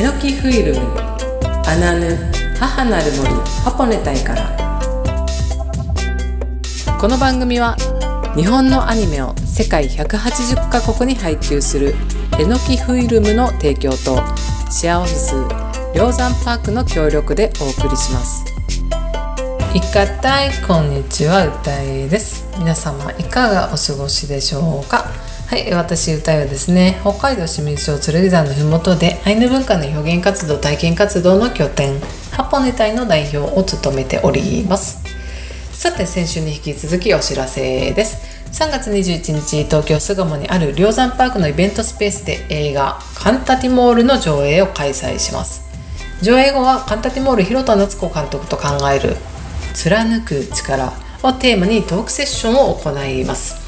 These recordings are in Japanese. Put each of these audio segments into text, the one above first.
えのきフィルムアナヌ母なる森パポネタイから。この番組は日本のアニメを世界180カ国に配給するえのきフィルムの提供とシェアオフィス梁山パークの協力でお送りします。いかたいこんにちは、うたいです。皆様いかがお過ごしでしょうか。はい、私うたいはですね、北海道清水町剣山のふもとでアイヌ文化の表現活動、体験活動の拠点ハポネ隊の代表を務めております。さて、先週に引き続きお知らせです。3月21日、東京巣鴨にある梁山パークのイベントスペースで映画カンタティモールの上映を開催します。上映後はカンタティモール広田夏子監督と考える貫く力をテーマにトークセッションを行います。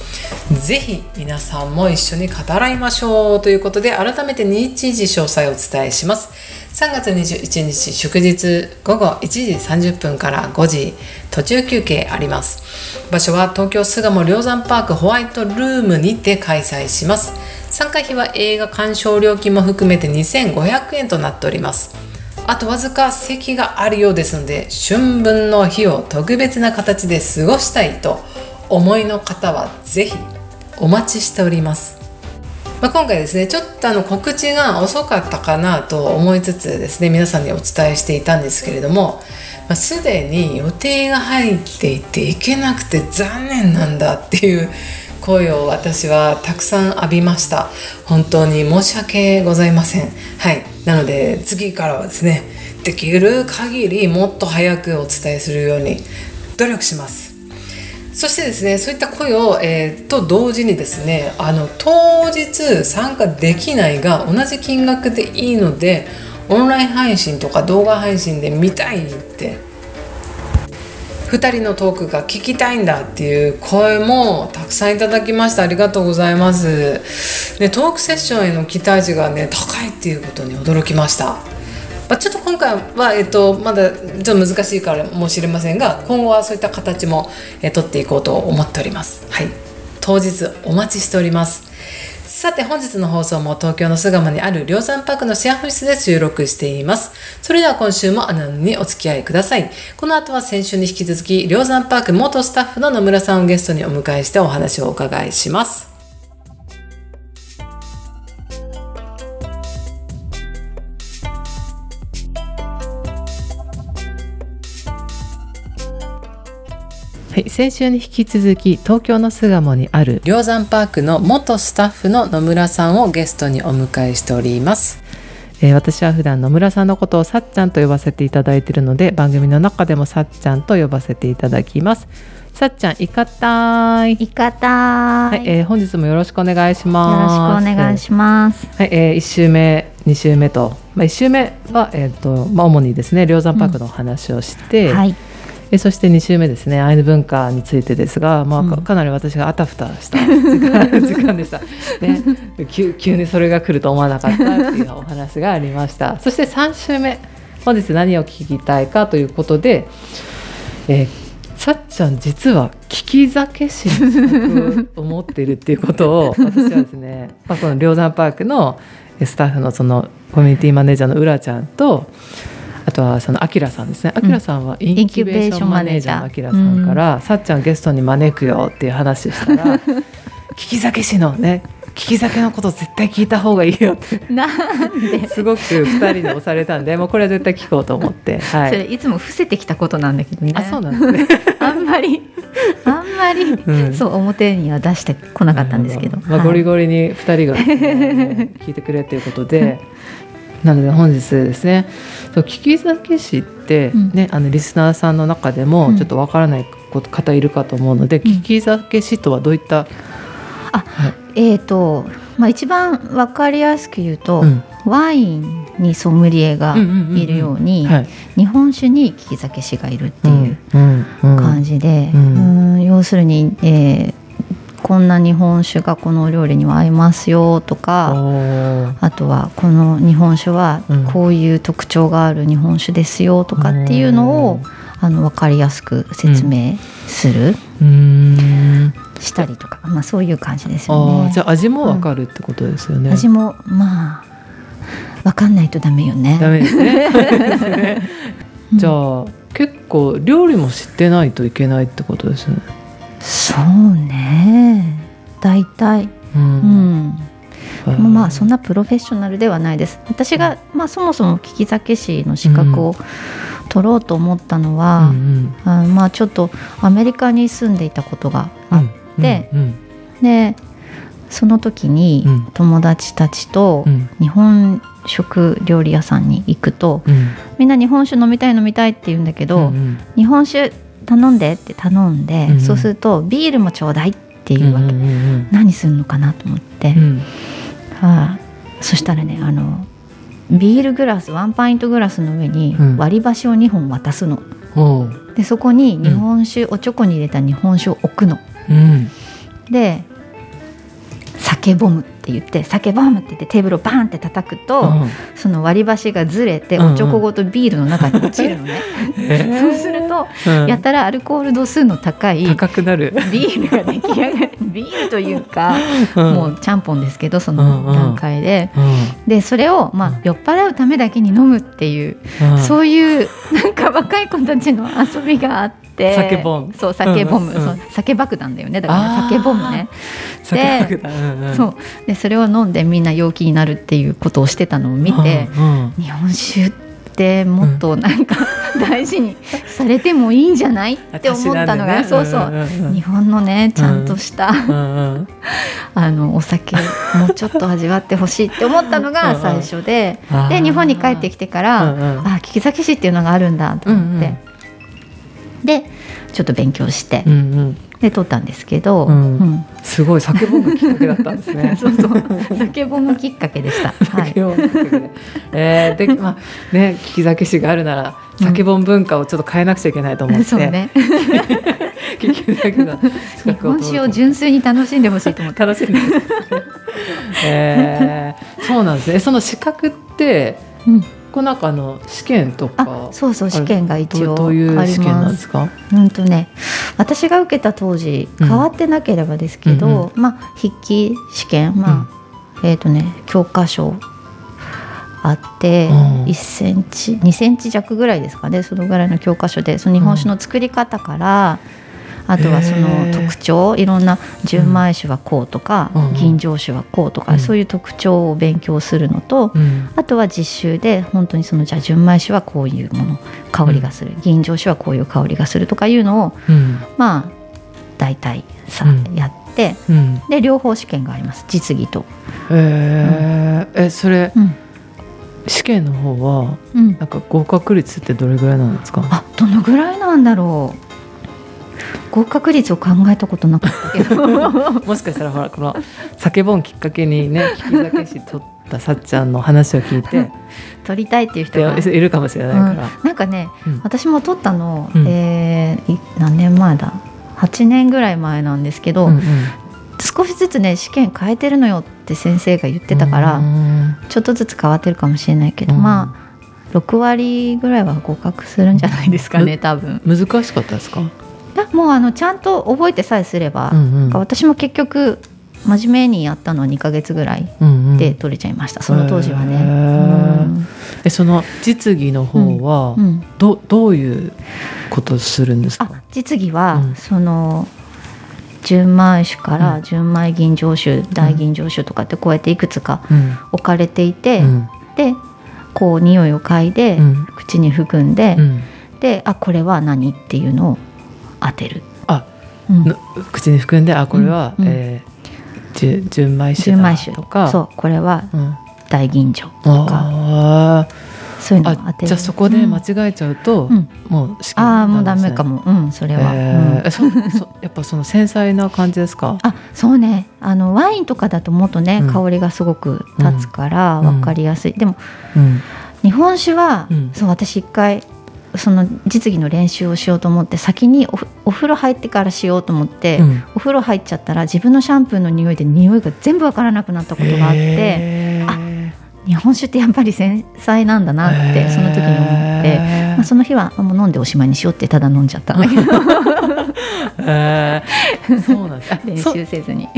ぜひ皆さんも一緒に語らいましょうということで、改めて日時詳細をお伝えします。3月21日祝日午後1時30分から5時、途中休憩あります。場所は東京巣鴨梁山パークホワイトルームにて開催します。参加費は映画鑑賞料金も含めて2500円となっております。あとわずか席があるようですので、春分の日を特別な形で過ごしたいと思いの方はぜひお待ちしております。今回ですね、ちょっと告知が遅かったかなと思いつつですね、皆さんにお伝えしていたんですけれども、すでに予定が入っていて行けなくて残念なんだっていう声を私はたくさん浴びました。本当に申し訳ございません。はい、なので次からはですね、できる限りもっと早くお伝えするように努力します。そしてですね、そういった声を、と同時にですね、当日参加できないが同じ金額でいいので、オンライン配信とか動画配信で見たいって2人のトークが聞きたいんだっていう声もたくさんいただきました。ありがとうございます。で、トークセッションへの期待値がね、高いっていうことに驚きました。ちょっと今回は、まだちょっと難しいからもしれませんが、今後はそういった形も、取っていこうと思っております。はい、当日お待ちしております。さて、本日の放送も東京の巣鴨にある梁山パークのシェアオフィスで収録しています。それでは今週もアナヌにお付き合いください。この後は先週に引き続き梁山パーク元スタッフの野村さんをゲストにお迎えしてお話をお伺いします。はい、先週に引き続き東京の巣鴨にある梁山パークの元スタッフの野村さんをゲストにお迎えしております。私は普段野村さんのことをさっちゃんと呼ばせていただいているので、番組の中でもさっちゃんと呼ばせていただきます。さっちゃん、いかたい。いかたい。はい、本日もよろしくお願いします。よろしくお願いします。はい、1週目2週目と、1週目は、主にですね、梁山パークのお話をして、はい、そして2週目ですね、アイヌ文化についてですが、かなり私があたふたした時間でした、ね、急にそれが来ると思わなかったっていうお話がありました。そして3週目、本日何を聞きたいかということで、さっちゃん実は聞き酒師を持っているっていうことを私はですね、この梁山パークのスタッフのそのコミュニティマネージャーのうらちゃんと、あとはそのアキラさんですね。アキラさんはインキュベーションマネージャーのアキラさんから、さっちゃんゲストに招くよっていう話したら、聞き酒師のね、聞き酒のこと絶対聞いた方がいいよってなんですごく2人に押されたんで、もうこれは絶対聞こうと思って、はい、それいつも伏せてきたことなんだけどね。あ、そうなんですねあんまり、そう表には出してこなかったんですけど、ゴリゴリに2人が、聞いてくれということでなので本日ですね、そう、聞き酒師って、ね、リスナーさんの中でもちょっとわからない方いるかと思うので、聞き酒師とはどういった、一番わかりやすく言うと、ワインにソムリエがいるように、日本酒に聞き酒師がいるっていう感じで、要するに、こんな日本酒がこのお料理には合いますよとか、あとはこの日本酒はこういう特徴がある日本酒ですよとかっていうのを、分かりやすく説明する、したりとか、そういう感じですよね。じゃあ味も分かるってことですよね。味も、分かんないとダメよね。ダメですねじゃあ結構料理も知ってないといけないってことですね。そうね、大体、うんうん、まあ、そんなプロフェッショナルではないです。私が、まあ、そもそも利き酒師の資格を取ろうと思ったのは、うんうん、あ、まあ、ちょっとアメリカに住んでいたことがあって、うんうんうん、でその時に友達たちと日本食料理屋さんに行くと、うん、みんな日本酒飲みたい飲みたいって言うんだけど、うんうん、日本酒頼んでって頼んで、うんうん、そうするとビールもちょうだいっていうわけ、うんうんうん、何するのかなと思って、うん、はあ、そしたらね、あのビールグラス、ワンパイントグラスの上に割り箸を2本渡すの、うん、でそこに日本酒、うん、おちょこに入れた日本酒を置くの、うん、で酒ボムって言って、酒ボムって言ってテーブルをバーンって叩くと、うん、その割り箸がずれておちょこごとビールの中に落ちるのね、うんうん、そうすると、やたらアルコール度数の高い高くなるビールが出来上がるビールというか、うん、もうちゃんぽんですけど、その段階で、うんうんうん、でそれを、まあ、酔っ払うためだけに飲むっていう、うん、そういうなんか若い子たちの遊びがあって、酒ボム、そう酒ボム、うんうん、酒爆弾だよね、だから酒ボムね、で酒爆弾、うんうん、そうでそれを飲んでみんな陽気になるっていうことをしてたのを見て、うんうん、日本酒ってもっとなんか、うん、大事にされてもいいんじゃないって思ったのが、ね、そうそう、うんうん、日本のねちゃんとした、うんうん、あのお酒もうちょっと味わってほしいって思ったのが最初で、うんうん、で日本に帰ってきてから、うんうん、あ、利き酒師っていうのがあるんだと思って、うんうん、でちょっと勉強して、うんうん、で撮ったんですけど、うんうん、すごい酒ボムきっかけだったんですねそうそう酒ボムきっかけでした酒ボムきっかけで、で、まあね、利き酒師があるなら酒ボム文化をちょっと変えなくちゃいけないと思って、うん、そうね利き酒の日本酒を純粋に楽しんでほしいと思って楽しんでほしい、そうなんですね。その資格って、うん、なんかあの試験とか、あ、そうそう、試験が一応あります。どういう試験なんですか？うんとね、私が受けた当時変わってなければですけど、うんうん、まあ、筆記試験、まあ、うん、教科書あって1センチ、2センチ弱ぐらいですかね、そのぐらいの教科書で、その日本酒の作り方から、うん、あとはその特徴、いろんな純米酒はこうとか、うん、吟醸酒はこうとか、うん、そういう特徴を勉強するのと、うん、あとは実習で本当にその、じゃあ純米酒はこういうもの香りがする、うん、吟醸酒はこういう香りがするとかいうのを、うん、まあ大体さ、うん、やって、うん、で両方試験があります、実技と。うん、それ、うん、試験の方は、うん、なんか合格率ってどれぐらいなんですか？あ、どのぐらいなんだろう。合格率を考えたことなかったけどもしかしたらほら、この酒本きっかけにね、利き酒師取ったさっちゃんの話を聞いて取りたいっていう人がいるかもしれないから、うん、なんかね、うん、私も取ったの、うん、何年前だ、8年ぐらい前なんですけど、うんうん、少しずつね試験変えてるのよって先生が言ってたから、うん、ちょっとずつ変わってるかもしれないけど、うん、まあ6割ぐらいは合格するんじゃないですかね、多分。難しかったですか？もうちゃんと覚えてさえすれば、うんうん、私も結局真面目にやったのは2ヶ月ぐらいで取れちゃいました、うんうん、その当時はね、うん、その実技の方は、うんうん、どういうことするんですか？あ、実技は、うん、その純米酒から純米吟醸酒、うん、大吟醸酒とかってこうやっていくつか置かれていて、うん、でこう匂いを嗅いで、うん、口に含んで、うん、で、あ、これは何っていうのを当てる。あ、うん、口に含んで、あ、これは、うん、純米酒だとか、そう、これは大吟醸とか、うん、そういうのを当てる。じゃあそこで間違えちゃうと、うん、もう試験なんですね。あ、もうダメかも、うん、それは、うん、やっぱその繊細な感じですか？あ、そうね、ワインとかだともっとね、うん、香りがすごく立つから分かりやすい、うん、でも、うん、日本酒は、うん、そう、私一回その実技の練習をしようと思って、先にお風呂入ってからしようと思って、うん、お風呂入っちゃったら自分のシャンプーの匂いで匂いが全部わからなくなったことがあって、あ、日本酒ってやっぱり繊細なんだなってその時に思って、まあ、その日はもう飲んでおしまいにしようってただ飲んじゃったんだけどそうなんです練習せずに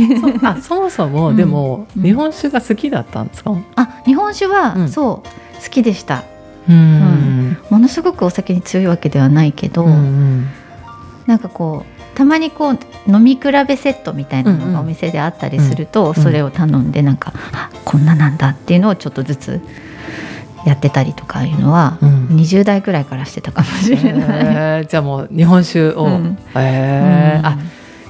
そもそもでも、うん、日本酒が好きだったんですか？あ、日本酒は、うん、そう好きでした。うん、ものすごくお酒に強いわけではないけど、うんうん、なんかこうたまにこう飲み比べセットみたいなのがお店であったりすると、うんうん、それを頼んでなんか、うん、こんななんだっていうのをちょっとずつやってたりとかいうのは、うん、20代くらいからしてたかもしれない、じゃあもう日本酒を、うんうん、あ、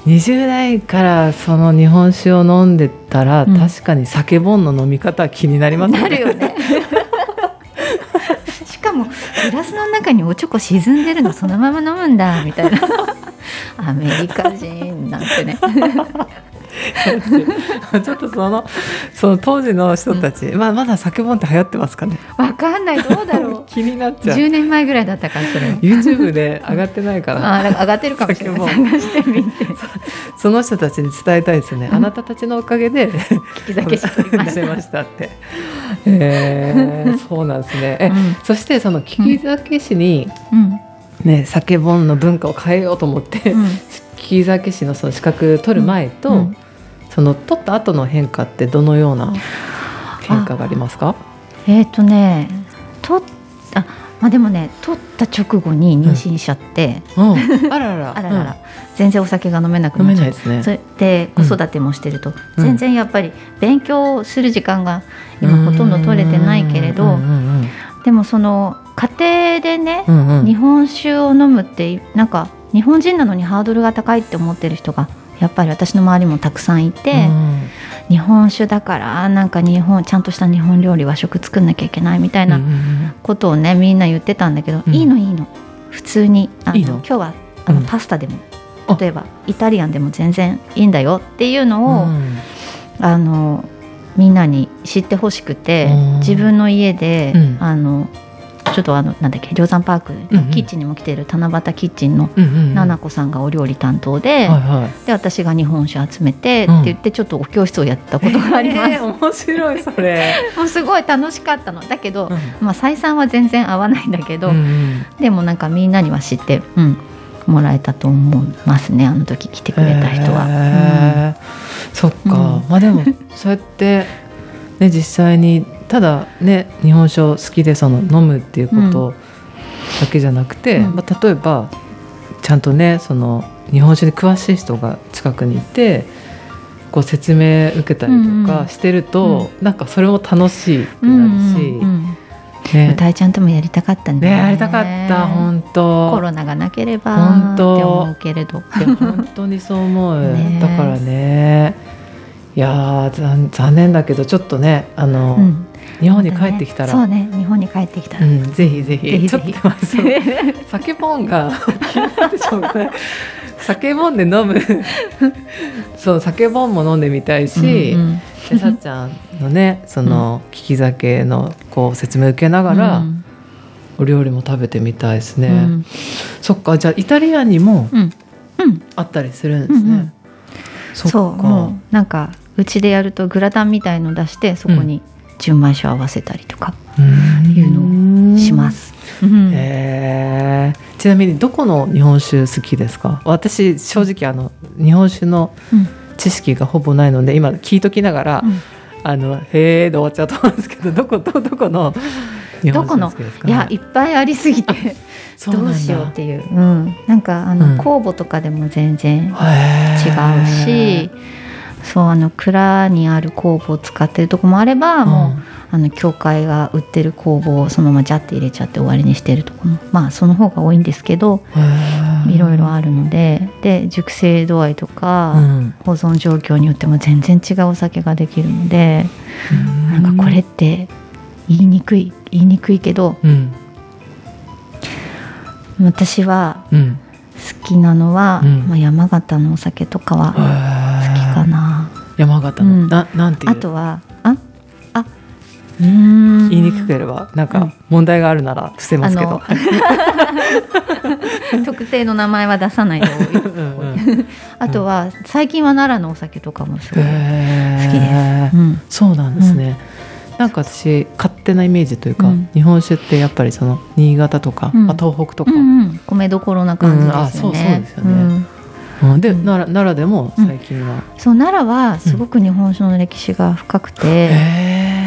20代からその日本酒を飲んでたら、うん、確かに酒本の飲み方は気になりますね。なるよねしかもグラスの中におちょこ沈んでるのそのまま飲むんだみたいなアメリカ人なんてねちょっとその当時の人たち、うん、まだ酒本って流行ってますかね？わかんない、どうだろう気になっちゃう。10年前ぐらいだったからそれ YouTube で上がってないから、上がってるかもしれない、探してみてその人たちに伝えたいですね、うん、あなたたちのおかげで聞き酒してきましたってそうなんですね。うん、そしてその聞き酒師に、ね、酒本の文化を変えようと思って、うん、聞き酒師のその資格取る前と、うんうん、その取った後の変化ってどのような変化がありますか？ね、でもね、取った直後に妊娠しちゃって、うんうん、あらららあららら、うん、全然お酒が飲めなくなっちゃう。それで子育てもしてると、うん、全然やっぱり勉強する時間が今ほとんど取れてないけれど、でもその家庭でね、うんうん、日本酒を飲むってなんか日本人なのにハードルが高いって思ってる人がやっぱり私の周りもたくさんいて、うん、日本酒だからなんかちゃんとした日本料理和食作んなきゃいけないみたいなことをね、みんな言ってたんだけど、うん、いいの普通に今日はパスタでも、うん、例えばイタリアンでも全然いいんだよっていうのを、うん、みんなに知ってほしくて、うん、自分の家で、うん、ちょっとなんだっけ、龍山パークのキッチンにも来ている七夕キッチンのななこさんがお料理担当 で私が日本酒集めてって言ってちょっとお教室をやったことがあります。面白いそれもうすごい楽しかったのだけど、うん、採算は全然合わないんだけど、うん、でもなんかみんなには知って、うん、もらえたと思いますね、あの時来てくれた人は、うん、そっか、うん、でもそうやって、ね、実際にただね、日本酒を好きで飲むっていうことだけじゃなくて、うん例えばちゃんとね日本酒に詳しい人が近くにいてこう説明受けたりとかしてると、うん、なんかそれも楽しくなるし、歌いちゃんともやりたかったんだよね。やりたかった本当。コロナがなければって思うけれど本当にそう思うだからね、いや残念だけどちょっとねうん日本に帰ってきたら、そうね、日本に帰ってきたら、うん、ぜひちょっと酒本が気になってしょうがない酒本で飲むそう酒本も飲んでみたいし、うんうん、さっちゃんのね聞き酒のこう説明受けながら、うん、お料理も食べてみたいですね、うん、そっか、じゃあイタリアンにもあったりするんですね、うんうん、そうもうなんかうちでやるとグラタンみたいの出してそこに、うん純米酒合わせたりとかいうのをします、うんちなみにどこの日本酒好きですか？私正直日本酒の知識がほぼないので今聞いときながら、うん、へーで終わっちゃうと思うんですけどどこの日本酒好きですか、ね、いやいっぱいありすぎてどうしようっていう、うん、なんか酵母とかでも全然違うし、そう蔵にある酵母を使ってるとこもあれば、うん、もう教会が売ってる酵母をそのままジャッて入れちゃって終わりにしてるとこもその方が多いんですけど、いろいろあるので熟成度合いとか、うん、保存状況によっても全然違うお酒ができるので、うん、なんかこれって言いにくいけど、うん、私は好きなのは、うん山形のお酒とかは好きかな。山形の、うん、なんていうあとは言いにくければなんか問題があるなら伏せますけど特定の名前は出さないであとは最近は奈良のお酒とかもすごい好きです、うん、そうなんですね、うん、なんか私勝手なイメージというか、うん、日本酒ってやっぱり新潟とか、うん、東北とか、うんうん、米どころな感じですよね、うん、あそうですよね、うんで奈良でも最近は、うん、そう奈良はすごく日本酒の歴史が深くて、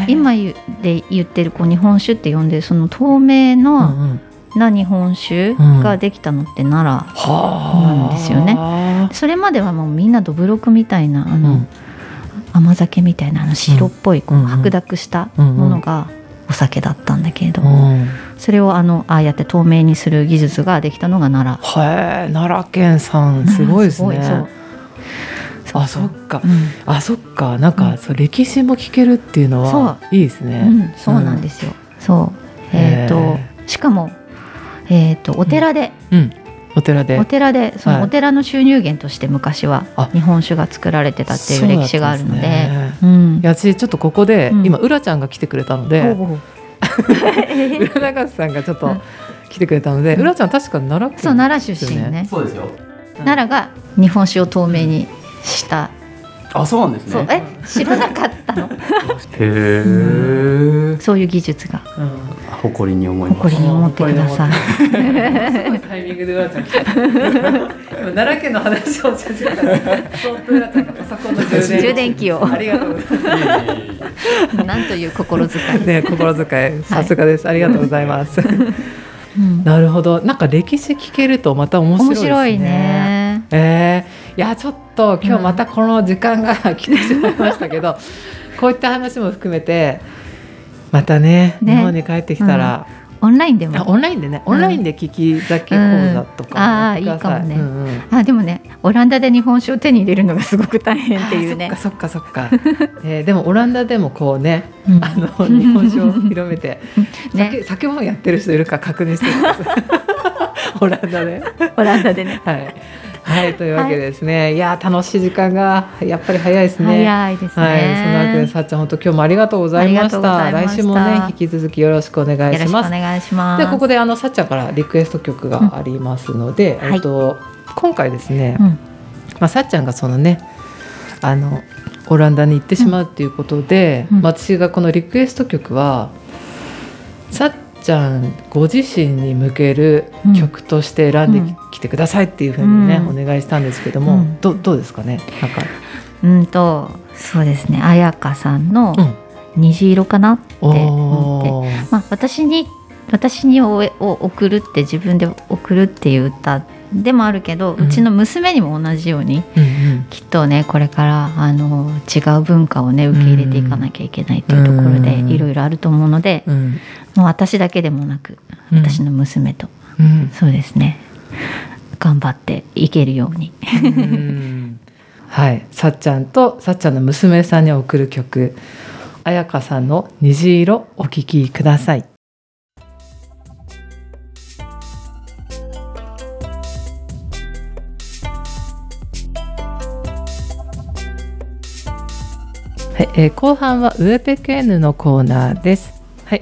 うん、今で言ってるこう日本酒って呼んでるその透明の、うんうんな日本酒ができたのって奈良なんですよね、うん、それまではもうみんなどぶろくみたいなうん、甘酒みたいな白っぽいこう白濁したものがお酒だったんだけれども、うん、それをああやって透明にする技術ができたのが奈良、へえ奈良県さんすごいですねあそっか、うん、あそっかなんか、うん、そう歴史も聞けるっていうのはいいですね、うん、そうなんですよ、うん、そうしかもお寺で、うんうん、お寺でそのお寺の収入源として昔は日本酒が作られてたっていう歴史があるの で、うん、いや私ちょっとここで、うん、今うらちゃんが来てくれたのでうら長瀬さんがちょっと来てくれたので、うらちゃん確か奈良県、ね、そう奈良出身ね、そうですよ、奈良が日本酒を透明にした、うん、あそうなんですね、そう知らなかったのへ、うん、そういう技術が、うん誇りに思います。誇りに思ってください。すごいタイミングでうらちゃん来た。奈良県の話をしてたから、相当うらちゃんがパソコンの充電器をありがとうございます。なんという心遣い。ね、心遣いさすがです、はい。ありがとうございます。うん、なるほど。なんか歴史聞けるとまた面白いですね。面白いね。いやちょっと今日またこの時間が来てしまいましたけど、うん、こういった話も含めて。また ね日本に帰ってきたら、うん、オンラインで聞き酒講座とか、ねうん、あいいかもね、うんうん、あでもねオランダで日本酒を手に入れるのがすごく大変っていうねそっかでもオランダでもこうね、うん、日本酒を広めて酒本、ね、やってる人いるか確認してますオランダでねはいはいというわけですね、はい、いや楽しい時間がやっぱり早いですね早いですね、はい、そんなわけでさっちゃん本当今日もありがとうございました。来週もね引き続きよろしくお願いします。でここでさっちゃんからリクエスト曲がありますので、うんはい、今回ですね、うんさっちゃんがそのねオランダに行ってしまうということで、うんうん、私がこのリクエスト曲はさっちゃんご自身に向ける曲として選んできてくださいっていうふうにね、うん、お願いしたんですけども、うん、どうですかねなんかそうですね彩香さんの虹色かなって思って、うん私に送るって自分で送るっていう歌でもあるけど、うん、うちの娘にも同じように、うんうん、きっとねこれから違う文化をね受け入れていかなきゃいけないというところでいろいろあると思うので、うんもう私だけでもなく、うん、私の娘と、うん、そうですね頑張っていけるようにうんはいさっちゃんとさっちゃんの娘さんに送る曲彩香さんの虹色お聴きください。はい後半はウエペケーヌのコーナーです。はい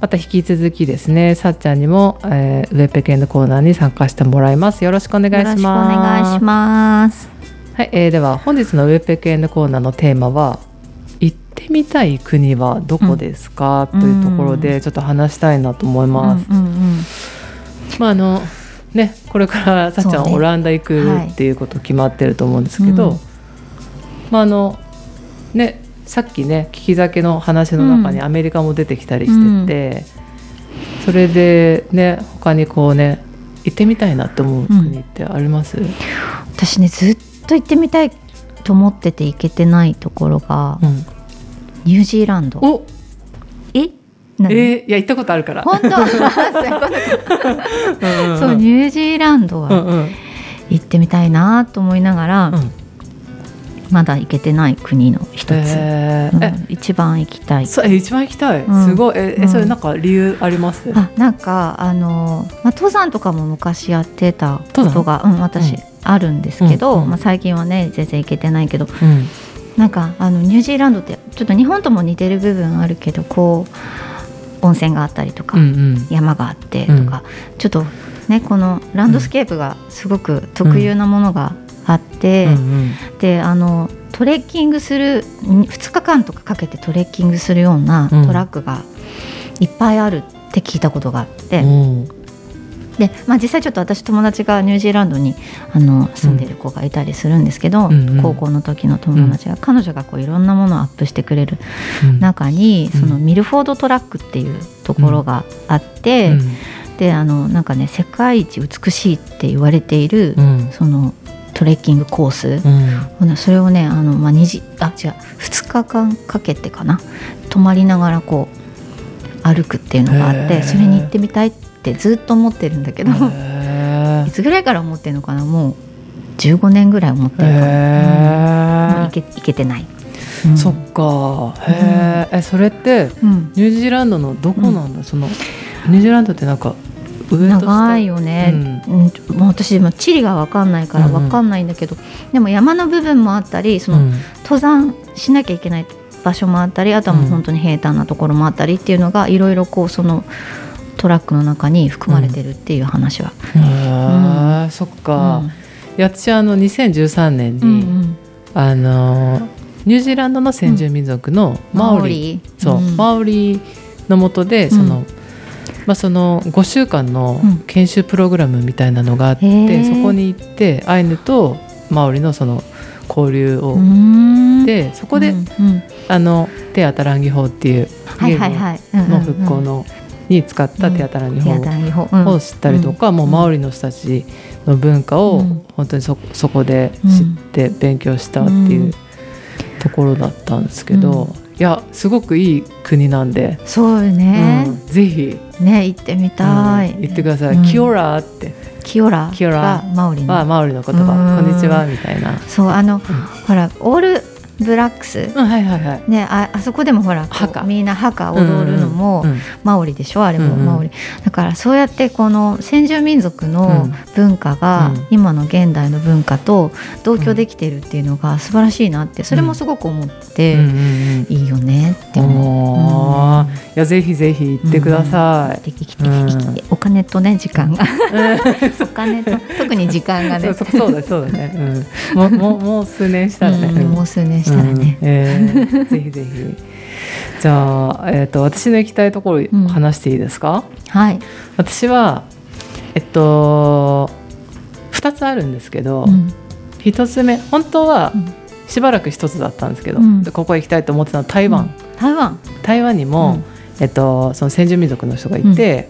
また引き続きですねさっちゃんにも、ウエペケーヌのコーナーに参加してもらいます。よろしくお願いします。よろしくお願いします、はいでは本日のウエペケーヌのコーナーのテーマは行ってみたい国はどこですか、うん、というところでちょっと話したいなと思います、うんうんうんまあね、これからさっちゃん、ね、オランダ行くっていうこと決まってると思うんですけど、はいまあねさっきね聞き酒の話の中にアメリカも出てきたりしてて、うん、それでね他にこうね行ってみたいなって思う国ってあります？うん、私ねずっと行ってみたいと思ってて行けてないところが、うん、ニュージーランド。おいや行ったことあるから。本当そうニュージーランドは行ってみたいなと思いながら。うんまだ行けてない国の一つ、一番行きたい。そう一番行きたい、うん、すごいそれなんか理由あります？あなんか登山とかも昔やってたことが、うん、私、うん、あるんですけど、うんまあ、最近はね全然行けてないけど、うん、なんかニュージーランドってちょっと日本とも似てる部分あるけどこう温泉があったりとか、うんうん、山があってとか、うん、ちょっとねこのランドスケープがすごく特有なものが、うんうんあって、うんうん、でトレッキングする2日間とかかけてトレッキングするようなトラックがいっぱいあるって聞いたことがあって、うん、で、まあ、実際ちょっと私友達がニュージーランドに住んでる子がいたりするんですけど、うん、高校の時の友達が、うん、彼女がこういろんなものをアップしてくれる中に、うん、そのミルフォードトラックっていうところがあって、うん、でなんかね世界一美しいって言われている、うん、そのトレッキングコース、うん、それをねまあ、2日間かけてかな泊まりながらこう歩くっていうのがあって、それに行ってみたいってずっと思ってるんだけど、いつぐらいから思ってるのかな、もう15年ぐらい思ってるから、うん、行けてない、うん、そっか、へえ、それってニュージーランドのどこなんだ、うん、そのニュージーランドってなんか長いよね、うん、もう私今地理が分かんないから分かんないんだけど、うん、でも山の部分もあったりその登山しなきゃいけない場所もあったり、あとはもう本当に平坦なところもあったりっていうのがいろいろこうそのトラックの中に含まれてるっていう話は、うんうんうん、そっか、うん、私2013年に、うんうん、ニュージーランドの先住民族のマオリ、うん、そう、うん、マオリの下でその、うんまあ、その5週間の研修プログラムみたいなのがあって、うん、そこに行ってアイヌとマオリのその交流をで、そこで、うんうん、テアタランギ法っていうゲームの復興のに使ったテアタランギ法を知ったりとか、もうマオリの人たちの文化を本当に そこで知って勉強したっていうところだったんですけど、うんうん、いやすごくいい国なんで、そうよね、うん、ぜひ、ね、行ってみたい、うん、行ってください、うん、キオラって、キオラはマオリの言葉、こんにちはみたいな、そうほらオールブラックス、うんはいはいはいね、あそこでもほらみんなハカ踊るのも、うんうん、マオリでしょ、あれもマオリ、うんうん、だからそうやってこの先住民族の文化が今の現代の文化と同居できてるっていうのが素晴らしいなって、それもすごく思って、うんうんうん、いいよねって思う、うん、いやぜひぜひ行ってください、うん、お金とね時間がお金と特に時間がねそうだね、うん、もう数年したらね、うん、もう数年したらね、ぜひぜひじゃあ、私の行きたいところ、うん、話していいですか、はい、私は2つあるんですけど、うん、1つ目本当はしばらく1つだったんですけど、うん、ここ行きたいと思ってたのは台湾、うん、台湾にも、うんその先住民族の人がいて、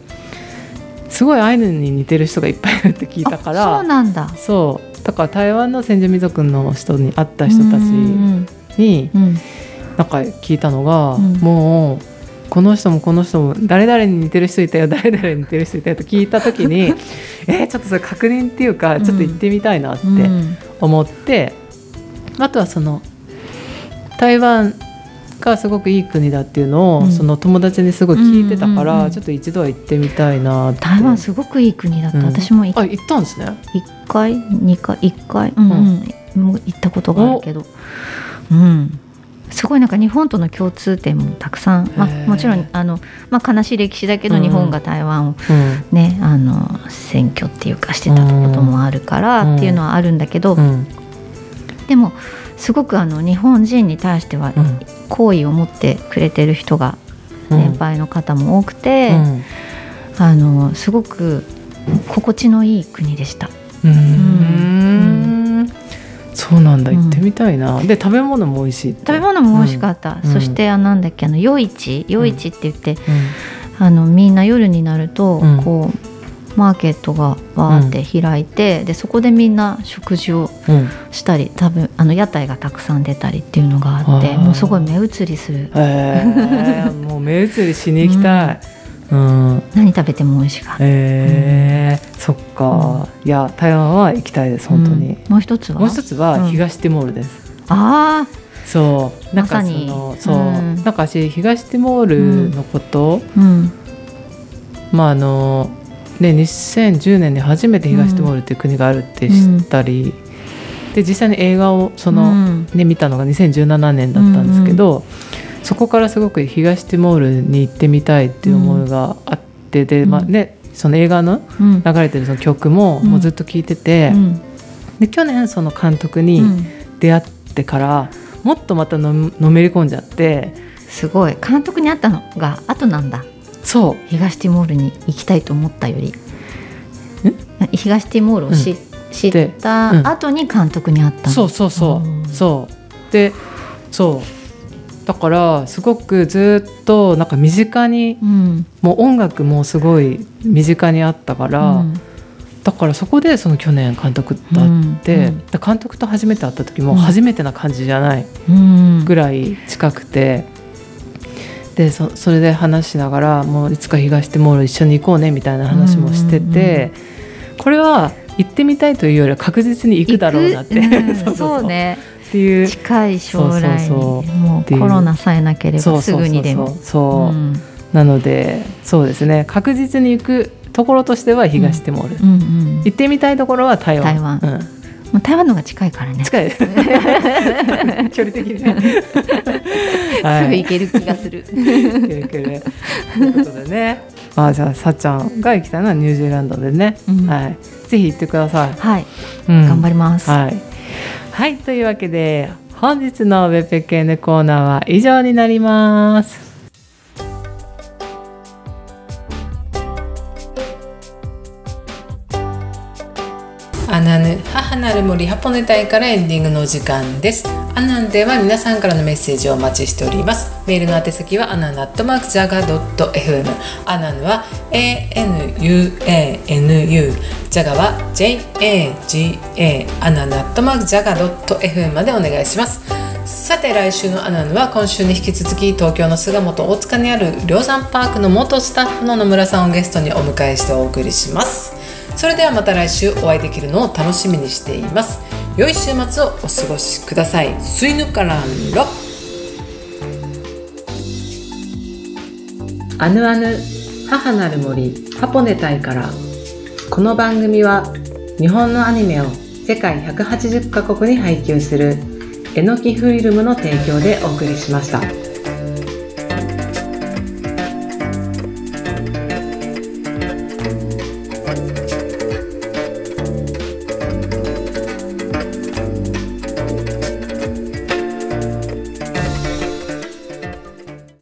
うん、すごいアイヌに似てる人がいっぱいいるって聞いたから、そうなんだ、そうだから台湾の先住民族の人に会った人たちになんか聞いたのが、うん、もうこの人も誰々に似てる人いたよと聞いた時にちょっとそれ確認っていうかちょっと行ってみたいなって思って、うん、あとはその台湾がすごくいい国だっていうのを、うん、その友達にすごい聞いてたから、うんうんうん、ちょっと一度は行ってみたいなって。台湾すごくいい国だった、うん、私も行ったんですね、1回2回1回、うんうん、もう行ったことがあるけど、うん、すごいなんか日本との共通点もたくさん、まあ、もちろんまあ、悲しい歴史だけど日本が台湾を、ねうん、占拠っていうかしてたこともあるから、うん、っていうのはあるんだけど、うん、でもすごく日本人に対しては好意を持ってくれてる人が年配の方も多くて、うん、すごく心地のいい国でした。うん、そうなんだ、行ってみたいな、うん、で食べ物も美味しいって、食べ物も美味しかった、うん、そしてなんだっけ夜市って言って、うん、みんな夜になるとこう、うんマーケットがわーって開いて、うん、でそこでみんな食事をしたり、うん、多分屋台がたくさん出たりっていうのがあって、もうすごい目移りする、もう目移りしに行きたい、うんうん、何食べても美味しかった、うん、そっか、うん、いや台湾は行きたいです本当に、うん、もう一つは東ティモールです、うん、ああそうなんか私東ティモールのこと、うんうん、まあで2010年に初めて東ティモールっていう国があるって知ったり、うん、で実際に映画をうん、見たのが2017年だったんですけど、うん、そこからすごく東ティモールに行ってみたいっていう思いがあって、うん、で、まあね、その映画の流れてるその曲 もうずっと聴いてて、うん、で去年その監督に出会ってからもっとまたのめり込んじゃって、すごい監督に会ったのが後なんだ、そう東ティモールに行きたいと思ったより、東ティモールを知った後に監督に会った、うん、そうで、そうだからすごくずっとなんか身近に、うん、もう音楽もすごい身近にあったから、うん、だからそこでその去年監督と会って、うんうん、監督と初めて会った時も初めてな感じじゃないぐらい近くて、で それで話しながらもういつか東ティモール一緒に行こうねみたいな話もしてて、うんうんうん、これは行ってみたいというよりは確実に行くだろうなって、うん、そうねっていう近い将来にもうコロナさえなければすぐにでもなのでそうですね、確実に行くところとしては東ティモール、うんうんうん、行ってみたいところは台湾、うん、台湾の方が近いからね、近い距離的にねすぐ行ける気がするということでね、じゃあさっちゃんが行きたいのはニュージーランドでね、うん、はい、ぜひ行ってください、はい、うん、頑張ります、はいはい、というわけで本日の別府系のコーナーは以上になります。アナヌ母なる森ハポネ隊からエンディングのお時間です。アナンでは皆さんからのメッセージをお待ちしております。メールの宛先はanan@jaga.fm、 アナヌは ANUANU、 ジャガは JAGA、 anan@jaga.fm までお願いします。さて来週のアナヌは今週に引き続き東京の巣鴨と大塚にある涼山パークの元スタッフの野村さんをゲストにお迎えしてお送りします。それではまた来週お会いできるのを楽しみにしています。良い週末をお過ごしください。スイヌカランロアヌアヌ母なる森ハポネ隊から。この番組は日本のアニメを世界180カ国に配給するえのきフィルムの提供でお送りしました。